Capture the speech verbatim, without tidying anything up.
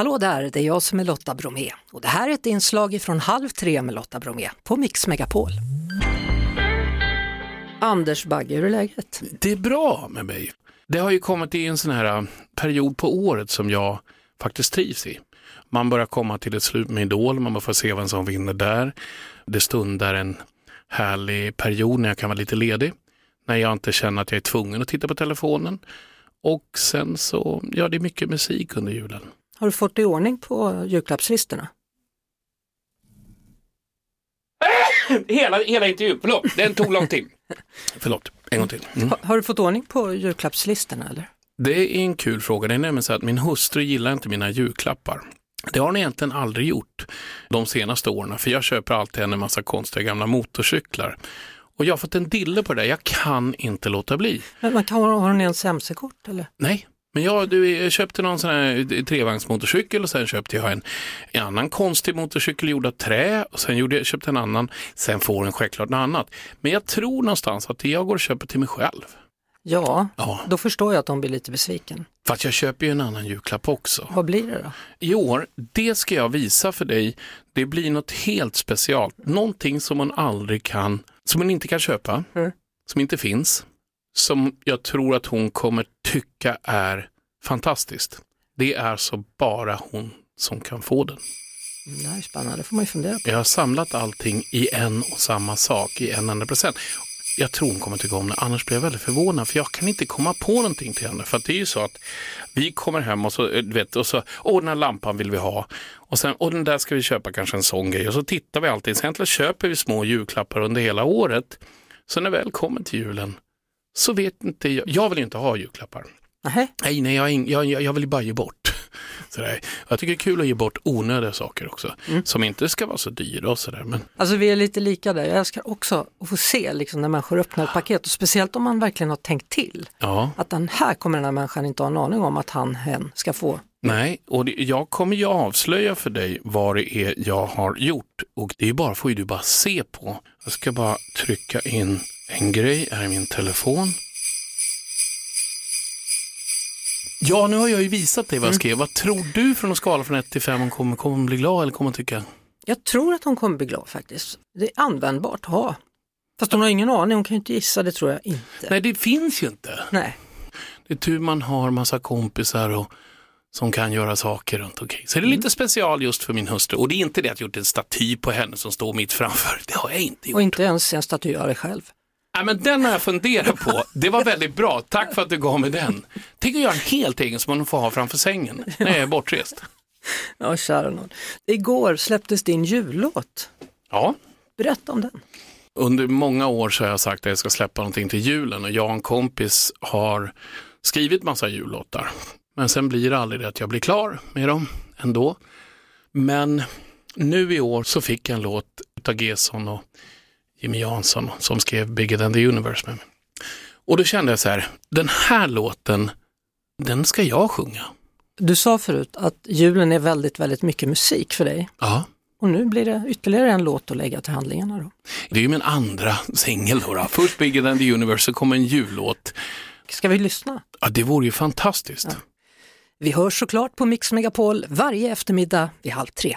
Hallå där, det är jag som är Lotta Bromé och det här är ett inslag från Halv tre med Lotta Bromé på Mix Megapol. Anders Bagge, hur är läget? Det är bra med mig. Det har ju kommit i en sån här period på året som jag faktiskt trivs i. Man börjar komma till ett slut med Idol, man får se vem som vinner där. Det stundar en härlig period när jag kan vara lite ledig. När jag inte känner att jag är tvungen att titta på telefonen. Och sen så, ja det är mycket musik under julen. Har du fått i ordning på julklappslistorna? Hela, hela intervjuupplopp, den tog lång tid. Förlåt, en gång till. Mm. Har, har du fått ordning på julklappslistorna eller? Det är en kul fråga. Det är nämligen så att min hustru gillar inte mina julklappar. Det har hon egentligen aldrig gjort de senaste åren. För jag köper alltid en massa konstiga gamla motorcyklar. Och jag har fått en dille på det där. Jag kan inte låta bli. Men man kan, har hon ens M C-kort eller? Nej. Men jag, du, jag köpte någon sån här trevagnsmotorcykel och sen köpte jag en, en annan konstig motorcykel gjord av trä och sen gjorde jag, köpte en annan, sen får en självklart något annat. Men jag tror någonstans att det jag går och köper till mig själv. Ja, ja, då förstår jag att de blir lite besviken. Fast jag köper ju en annan julklapp också. Vad blir det då? I år, det ska jag visa för dig. Det blir något helt speciellt. Någonting som man aldrig kan, som man inte kan köpa, mm. som inte finns. Som jag tror att hon kommer tycka är fantastiskt. Det är så bara hon som kan få den. Nej, spännande. Det får man ju fundera på. Jag har samlat allting i en och samma sak, i en enda present. Jag tror hon kommer tycka om det, annars blir jag väldigt förvånad. För jag kan inte komma på någonting till henne. För det är ju så att vi kommer hem och så, du vet, och så, åh den här lampan vill vi ha. Och sen, åh den där ska vi köpa kanske en sån grej. Och så tittar vi alltid. Så egentligen köper vi små julklappar under hela året. Så när väl kommer till julen. Så vet inte jag. Jag vill inte ha julklappar. Aha. Nej, nej jag, jag, jag vill bara ge bort. Sådär. Jag tycker det är kul att ge bort onödiga saker också. Mm. Som inte ska vara så dyra och sådär. Men... Alltså vi är lite lika där. Jag älskar också att få se liksom, när människor öppnar ett paket. Och speciellt om man verkligen har tänkt till. Ja. Att den här kommer den här människan inte ha en aning om att han hen ska få. Nej, och det, jag kommer ju avslöja för dig vad det är jag har gjort. Och det är bara, får ju du bara se på. Jag ska bara trycka in... En grej är min telefon. Ja, nu har jag ju visat dig vad jag skrev. Mm. Vad tror du från en skala från ett till fem? Hon kommer, kommer hon bli glad eller kommer hon tycka? Jag tror att hon kommer bli glad faktiskt. Det är användbart att ha. Fast hon har ingen aning, hon kan ju inte gissa, det tror jag inte. Nej, det finns ju inte. Nej. Det är tur man har massa kompisar och... som kan göra saker runt omkring. Så det är lite mm. special just för min hustru. Och det är inte det att jag gjort en staty på henne som står mitt framför. Det har jag inte gjort. Och inte ens en staty av dig själv. Nej, men den har jag funderat på. Det var väldigt bra. Tack för att du gav mig den. Tänk att göra en helt egen som man får ha framför sängen när jag är bortrest. Ja, kära någon. Igår släpptes din jullåt. Ja. Berätta om den. Under många år så har jag sagt att jag ska släppa någonting till julen. Och jag och en kompis har skrivit massa jullåtar. Men sen blir det aldrig det att jag blir klar med dem ändå. Men nu i år så fick jag en låt av Gesson och Jimmy Jansson som skrev Bigger Than The Universe med mig. Och då kände jag så här, den här låten, den ska jag sjunga. Du sa förut att julen är väldigt, väldigt mycket musik för dig. Ja. Och nu blir det ytterligare en låt att lägga till handlingarna då. Det är ju min andra singel då, då. Först Bigger Than The Universe, så kommer en jullåt. Ska vi lyssna? Ja, det vore ju fantastiskt. Ja. Vi hörs såklart på Mix Megapol varje eftermiddag vid halv tre.